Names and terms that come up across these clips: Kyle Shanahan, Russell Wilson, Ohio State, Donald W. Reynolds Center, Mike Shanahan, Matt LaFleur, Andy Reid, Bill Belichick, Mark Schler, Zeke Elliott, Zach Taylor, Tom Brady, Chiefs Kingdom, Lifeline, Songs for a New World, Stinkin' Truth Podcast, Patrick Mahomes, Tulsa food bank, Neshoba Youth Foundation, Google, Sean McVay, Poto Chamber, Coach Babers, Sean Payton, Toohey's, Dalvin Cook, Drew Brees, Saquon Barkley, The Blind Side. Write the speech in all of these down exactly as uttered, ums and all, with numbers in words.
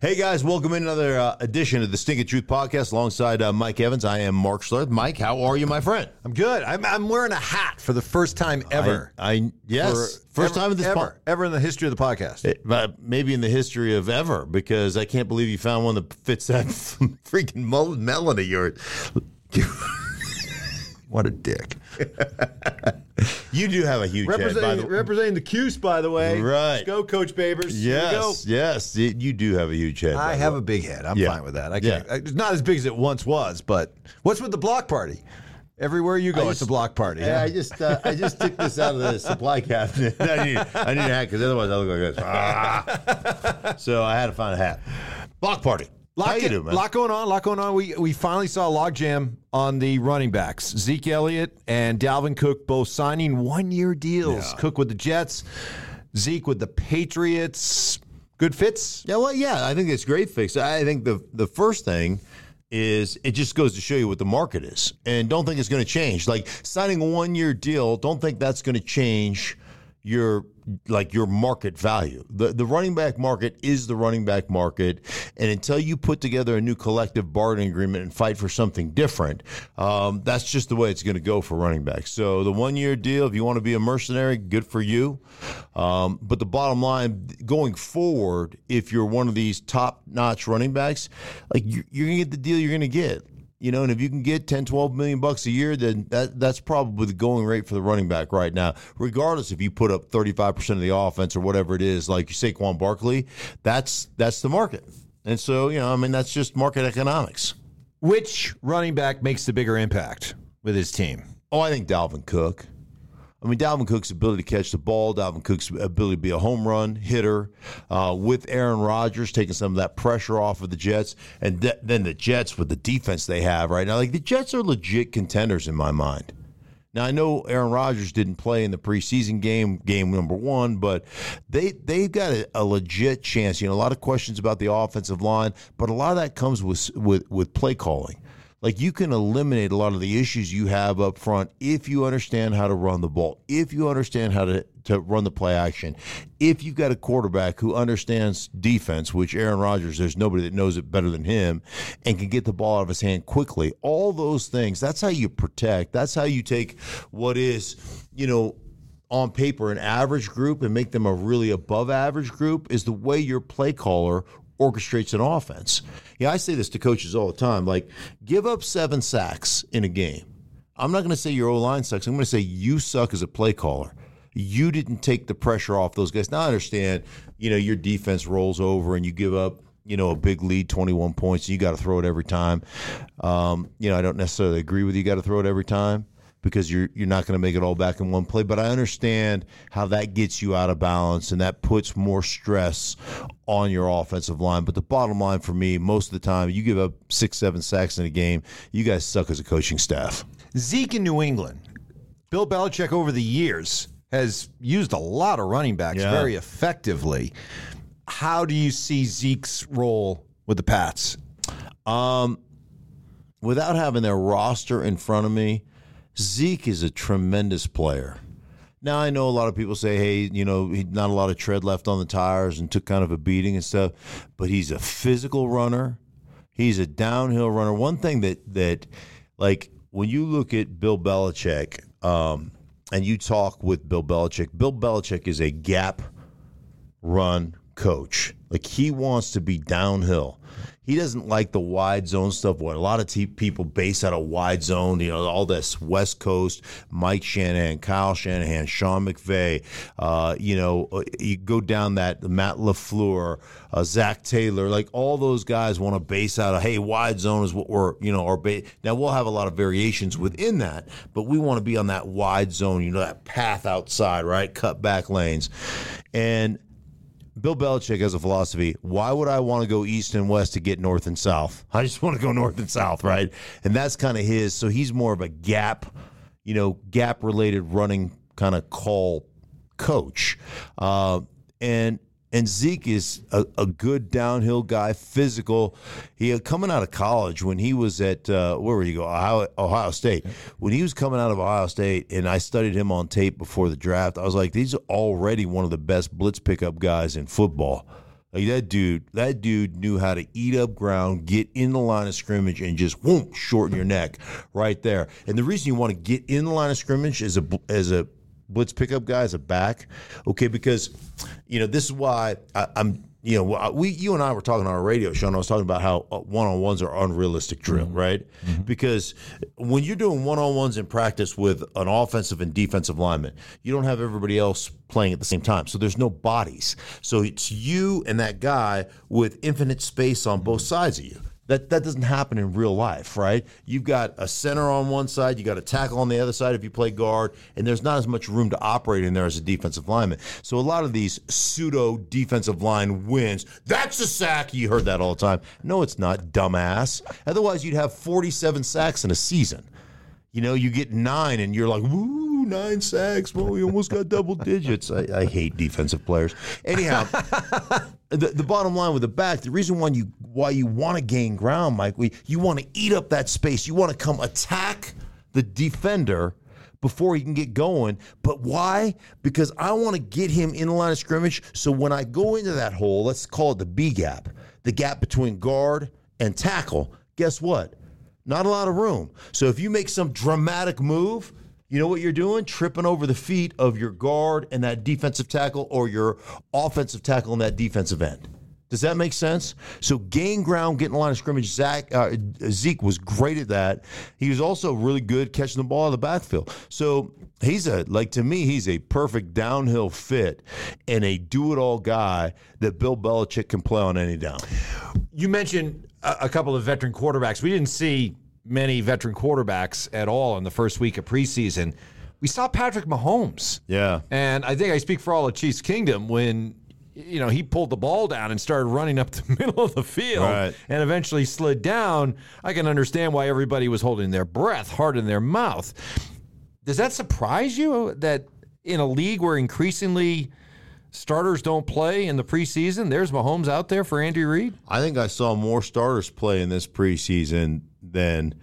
Hey guys, welcome to another uh, edition of the Stinkin' Truth Podcast alongside uh, Mike Evans. I am Mark Schler. Mike, how are you, my friend? I'm good. I'm, I'm wearing a hat for the first time ever. I, I Yes. For first ever, time in this ever, po- ever in the history of the podcast. It, but maybe in the history of ever, because I can't believe you found one that fits that freaking melody. You're, you're what a dick. You do have a huge head, by the way. Representing the Cuse, by the way. Right. Let's go, Coach Babers. Yes, yes. You do have a huge head. I have a big head. I'm yeah. fine with that. I can't. Yeah. I, it's not as big as it once was, but what's with the block party? Everywhere you go, just, it's a block party. Yeah, huh? I just uh, I just took this out of the supply cabinet. I need, I need a hat, because otherwise I look like this. Ah. So I had to find a hat. Block party. How you doing, man? Lot going on, lot going on. We we finally saw a logjam on the running backs. Zeke Elliott and Dalvin Cook both signing one-year deals. Yeah. Cook with the Jets, Zeke with the Patriots. Good fits? Yeah, well, yeah, I think it's great fits. I think the the first thing is it just goes to show you what the market is. And don't think it's going to change. Like, signing a one-year deal, don't think that's going to change your like your market value. The the running back market is the running back market, and until you put together a new collective bargaining agreement and fight for something different, um, that's just the way it's going to go for running backs. So the one-year deal, if you want to be a mercenary, good for you. Um, but the bottom line, going forward, if you're one of these top-notch running backs, like you're, you're going to get the deal you're going to get. You know, and if you can get ten, twelve million bucks a year, then that that's probably the going rate for the running back right now. Regardless if you put up thirty-five percent of the offense or whatever it is, like Saquon Barkley, that's that's the market. And so, you know, I mean, that's just market economics. Which running back makes the bigger impact with his team? Oh, I think Dalvin Cook. I mean, Dalvin Cook's ability to catch the ball, Dalvin Cook's ability to be a home run hitter, uh, with Aaron Rodgers taking some of that pressure off of the Jets, and th- then the Jets with the defense they have right now. Like, the Jets are legit contenders in my mind. Now, I know Aaron Rodgers didn't play in the preseason game, game number one, but they, they've got a, a legit chance. You know, a lot of questions about the offensive line, but a lot of that comes with with, with play calling. Like, you can eliminate a lot of the issues you have up front if you understand how to run the ball, if you understand how to, to run the play action, if you've got a quarterback who understands defense, which Aaron Rodgers, there's nobody that knows it better than him, and can get the ball out of his hand quickly. All those things, that's how you protect. That's how you take what is, you know, on paper an average group and make them a really above average group, is the way your play caller orchestrates an offense. Yeah, I say this to coaches all the time. Like, give up seven sacks in a game. I'm not going to say your O-line sucks. I'm going to say you suck as a play caller. You didn't take the pressure off those guys. Now, I understand, you know, your defense rolls over and you give up, you know, a big lead, twenty-one points. You got to throw it every time. Um, you know, I don't necessarily agree with you got to throw it every time, because you're you're not going to make it all back in one play. But I understand how that gets you out of balance, and that puts more stress on your offensive line. But the bottom line for me, most of the time, you give up six, seven sacks in a game, you guys suck as a coaching staff. Zeke in New England. Bill Belichick over the years has used a lot of running backs yeah. very effectively. How do you see Zeke's role with the Pats? Um, without having their roster in front of me, Zeke is a tremendous player. Now, I know a lot of people say, hey, you know, not a lot of tread left on the tires and took kind of a beating and stuff, but he's a physical runner. He's a downhill runner. One thing that, that like, when you look at Bill Belichick um, and you talk with Bill Belichick, Bill Belichick is a gap run coach. Like, he wants to be downhill. He doesn't like the wide zone stuff. What a lot of t- people base out of wide zone, you know, all this West Coast, Mike Shanahan, Kyle Shanahan, Sean McVay, uh, you know, you go down that Matt LaFleur, uh, Zach Taylor, like all those guys want to base out of, hey, wide zone is what we're, you know, our base. Now, we'll have a lot of variations within that, but we want to be on that wide zone, you know, that path outside, right? Cut back lanes. And Bill Belichick has a philosophy. Why would I want to go east and west to get north and south? I just want to go north and south, right? And that's kind of his. So he's more of a gap, you know, gap-related running kind of call coach. Uh, and and Zeke is a, a good downhill guy, physical. He coming out of college when he was at uh, where were you going? Ohio, Ohio State. When he was coming out of Ohio State, and I studied him on tape before the draft, I was like, he's already one of the best blitz pickup guys in football. Like that dude, that dude knew how to eat up ground, get in the line of scrimmage, and just whoop, shorten your neck right there. And the reason you want to get in the line of scrimmage as a as a blitz pickup guy is a back, okay? Because, you know, this is why I, I'm, you know, we, you and I were talking on our radio show, and I was talking about how one-on-ones are unrealistic drill, mm-hmm. right? Mm-hmm. Because when you're doing one-on-ones in practice with an offensive and defensive lineman, you don't have everybody else playing at the same time, so there's no bodies. So it's you and that guy with infinite space on both sides of you. That that doesn't happen in real life, right? You've got a center on one side, you got a tackle on the other side if you play guard, and there's not as much room to operate in there as a defensive lineman. So a lot of these pseudo defensive line wins, that's a sack. You heard that all the time. No, it's not, dumbass. Otherwise, you'd have forty-seven sacks in a season. You know, you get nine, and you're like, woo, nine sacks. Well, we almost got double digits. I, I hate defensive players. Anyhow, the, the bottom line with the back, the reason why you why you want to gain ground, Mike, we, you want to eat up that space. You want to come attack the defender before he can get going. But why? Because I want to get him in the line of scrimmage, so when I go into that hole, let's call it the B gap, the gap between guard and tackle, guess what? Not a lot of room. So if you make some dramatic move, you know what you're doing? Tripping over the feet of your guard and that defensive tackle, or your offensive tackle and that defensive end. Does that make sense? So gain ground, get in the line of scrimmage. Zach, uh, Zeke was great at that. He was also really good catching the ball out of the backfield. So he's a, like to me, he's a perfect downhill fit and a do-it-all guy that Bill Belichick can play on any down. You mentioned a couple of veteran quarterbacks. We didn't see many veteran quarterbacks at all in the first week of preseason. We saw Patrick Mahomes. Yeah. And I think I speak for all of Chiefs Kingdom when, you know, he pulled the ball down and started running up the middle of the field, right, and eventually slid down. I can understand why everybody was holding their breath, heart in their mouth. Does that surprise you that in a league where increasingly starters don't play in the preseason, there's Mahomes out there for Andy Reid? I think I saw more starters play in this preseason than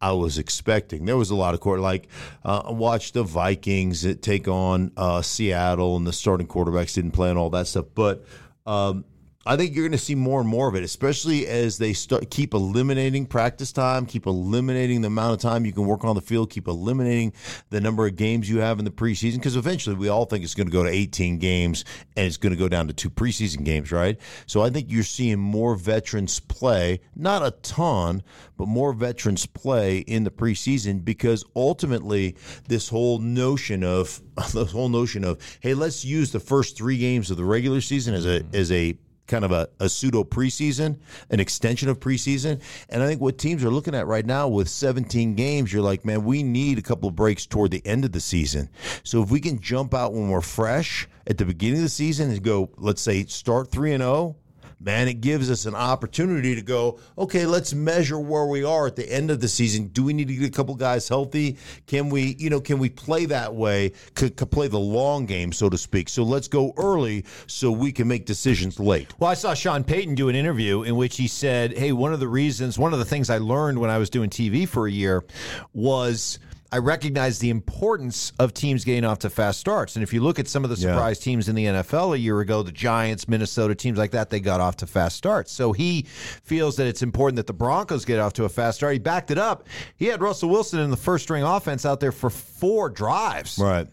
I was expecting. There was a lot of court. Like, uh, I watched the Vikings take on uh, Seattle, and the starting quarterbacks didn't play and all that stuff. But um, I think you're going to see more and more of it, especially as they start keep eliminating practice time, keep eliminating the amount of time you can work on the field, keep eliminating the number of games you have in the preseason, because eventually we all think it's going to go to eighteen games and it's going to go down to two preseason games, right? So I think you're seeing more veterans play, not a ton, but more veterans play in the preseason, because ultimately this whole notion of this whole notion of, hey, let's use the first three games of the regular season as a as a kind of a, a pseudo preseason, an extension of preseason. And I think what teams are looking at right now with seventeen games, you're like, man, we need a couple of breaks toward the end of the season. So if we can jump out when we're fresh at the beginning of the season and go, let's say, start three and oh, man, it gives us an opportunity to go, okay, let's measure where we are at the end of the season. Do we need to get a couple guys healthy? Can we, you know, can we play that way, c- c- play the long game, so to speak? So let's go early so we can make decisions late. Well, I saw Sean Payton do an interview in which he said, hey, one of the reasons, one of the things I learned when I was doing T V for a year was I recognized the importance of teams getting off to fast starts. And if you look at some of the surprise yeah. teams in the N F L a year ago, the Giants, Minnesota, teams like that, they got off to fast starts. So he feels that it's important that the Broncos get off to a fast start. He backed it up. He had Russell Wilson in the first-string offense out there for four drives. Right.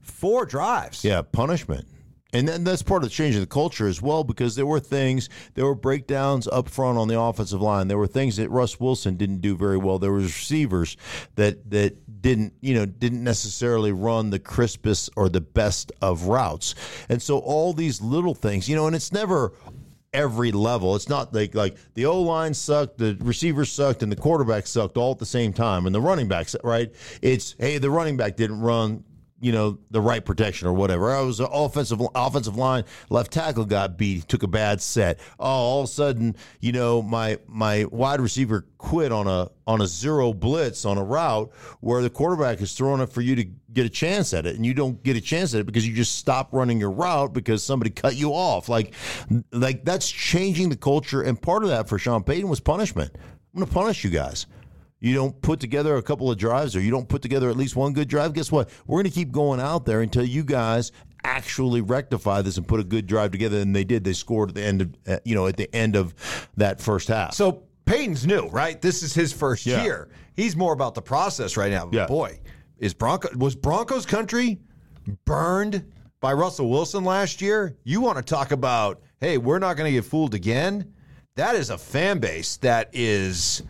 Four drives. Yeah, punishment. And then that's part of the change of the culture as well, because there were things, there were breakdowns up front on the offensive line. There were things that Russ Wilson didn't do very well. There was receivers that that didn't, you know, didn't necessarily run the crispest or the best of routes. And so all these little things, you know, and it's never every level. It's not like like the O-line sucked, the receivers sucked, and the quarterback sucked all at the same time, and the running backs, right? It's, hey, the running back didn't run, you know, the right protection or whatever. I was an offensive offensive line left tackle got beat, took a bad set. Oh, all of a sudden, you know, my my wide receiver quit on a on a zero blitz on a route where the quarterback is throwing it for you to get a chance at it, and you don't get a chance at it because you just stop running your route because somebody cut you off. Like, like that's changing the culture, and part of that for Sean Payton was punishment. I'm going to punish you guys. You don't put together a couple of drives, or you don't put together at least one good drive, guess what? We're going to keep going out there until you guys actually rectify this and put a good drive together. And they did. They scored at the end of, uh, you know, at the end of that first half. So Payton's new, right? This is his first yeah. year. He's more about the process right now. Yeah. Boy, is Bronco was Broncos country burned by Russell Wilson last year? You want to talk about, hey, we're not going to get fooled again? That is a fan base that is.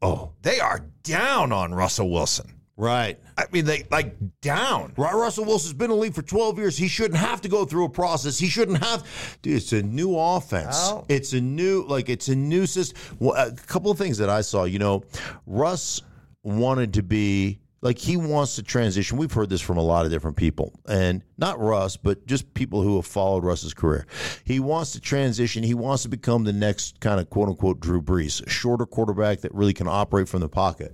Oh, they are down on Russell Wilson. Right. I mean, they like down. Russell Wilson's been in the league for twelve years. He shouldn't have to go through a process. He shouldn't have. Dude, it's a new offense. Wow. It's a new, like, it's a new system. Well, a couple of things that I saw, you know, Russ wanted to be, like, he wants to transition. We've heard this from a lot of different people, and not Russ, but just people who have followed Russ's career. He wants to transition. He wants to become the next kind of quote-unquote Drew Brees, a shorter quarterback that really can operate from the pocket.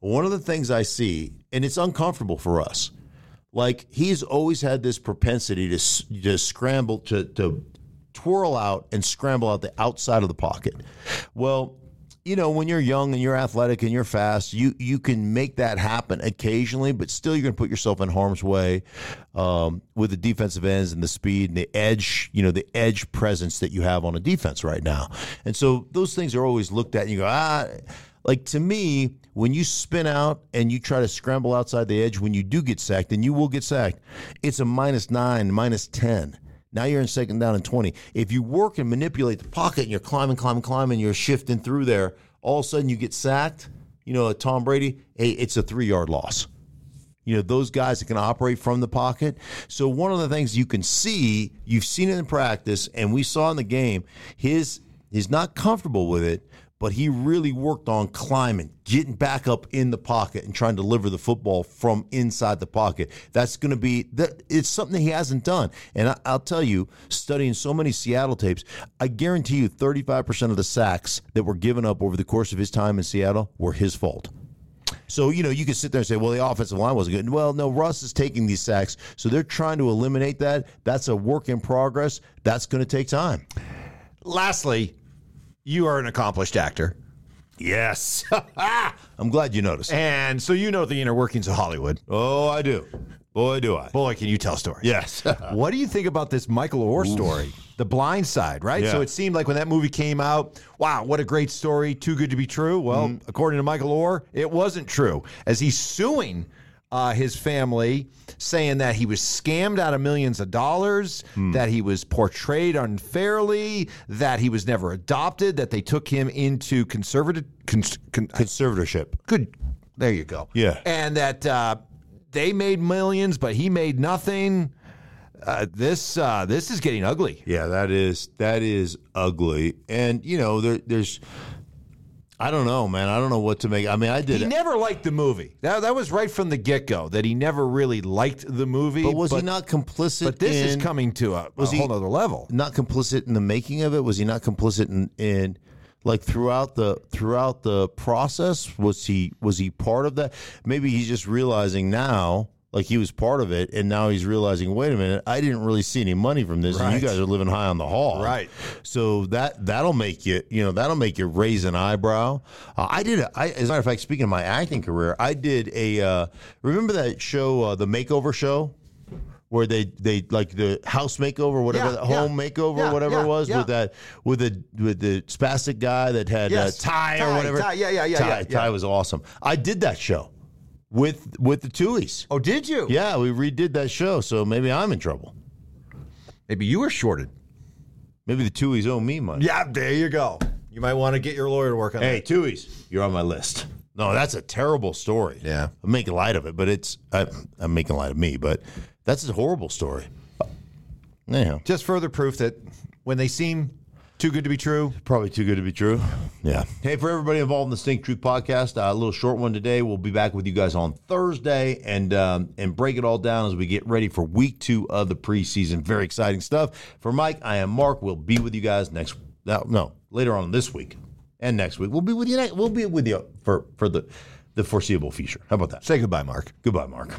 One of the things I see, and it's uncomfortable for us, like he's always had this propensity to, to scramble, to, to twirl out and scramble out the outside of the pocket. Well, you know, when you're young and you're athletic and you're fast, you you can make that happen occasionally, but still you're going to put yourself in harm's way um, with the defensive ends and the speed and the edge, you know, the edge presence that you have on a defense right now. And so those things are always looked at and you go, ah, like to me, when you spin out and you try to scramble outside the edge, when you do get sacked, and you will get sacked, it's a minus nine, minus ten. Now you're in second down and twenty. If you work and manipulate the pocket and you're climbing, climbing, climbing, you're shifting through there, all of a sudden you get sacked. You know, Tom Brady, hey, it's a three-yard loss. You know, those guys that can operate from the pocket. So one of the things you can see, you've seen it in practice, and we saw in the game, his he's not comfortable with it, but he really worked on climbing, getting back up in the pocket and trying to deliver the football from inside the pocket. That's going to be – it's something he hasn't done. And I, I'll tell you, studying so many Seattle tapes, I guarantee you thirty-five percent of the sacks that were given up over the course of his time in Seattle were his fault. So, you know, you can sit there and say, well, the offensive line wasn't good. Well, no, Russ is taking these sacks, so they're trying to eliminate that. That's a work in progress. That's going to take time. Lastly – you are an accomplished actor. Yes. I'm glad you noticed. And so you know the inner workings of Hollywood. Oh, I do. Boy, do I. Boy, can you tell stories. Yes. What do you think about this Michael Oher story, Oof. The Blind Side, right? Yeah. So it seemed like when that movie came out, wow, what a great story, too good to be true. Well, mm-hmm. according to Michael Oher, it wasn't true, as he's suing Uh, his family, saying that he was scammed out of millions of dollars, mm. that he was portrayed unfairly, that he was never adopted, that they took him into conservative cons- con- conservatorship. Good. There you go. Yeah. And that uh, they made millions, but he made nothing. Uh, this uh, this is getting ugly. Yeah, that is that is ugly. And, you know, there, there's... I don't know, man. I don't know what to make. I mean, I did. He never liked the movie. That that was right from the get-go, that he never really liked the movie. But was but, he not complicit But this in, is coming to a, was a whole other level. Not complicit in the making of it? Was he not complicit in, in like, throughout the throughout the process? Was he was he part of that? Maybe he's just realizing now, like, he was part of it, and now he's realizing, wait a minute, I didn't really see any money from this, right. And you guys are living high on the hog. Right. So that, that'll make you, you know, that'll make you raise an eyebrow. Uh, I did, a, I, as a matter of fact, speaking of my acting career, I did a, uh, remember that show, uh, The Makeover Show? Where they, they like the house makeover, whatever, yeah, the home yeah, makeover, yeah, whatever yeah, it was, yeah. with that, with the with the spastic guy that had yes. a tie, tie or whatever. Tie, yeah, yeah, yeah, tie, yeah. Tie yeah. was awesome. I did that show. With with the Toohey's. Oh, did you? Yeah, we redid that show, so maybe I'm in trouble. Maybe you were shorted. Maybe the Toohey's owe me money. Yeah, there you go. You might want to get your lawyer to work on hey, that. Hey, Toohey's, you're on my list. No, that's a terrible story. Yeah. I'm making light of it, but it's... I, I'm making light of me, but that's a horrible story. Anyhow. Just further proof that when they seem... Too good to be true? Probably too good to be true. Yeah. Hey, for everybody involved in the Stinkin' Truth Podcast, uh, a little short one today. We'll be back with you guys on Thursday and um, and break it all down as we get ready for week two of the preseason. Very exciting stuff. For Mike, I am Mark. We'll be with you guys next no, no later on this week and next week. We'll be with you. Next, we'll be with you for for the the foreseeable future. How about that? Say goodbye, Mark. Goodbye, Mark.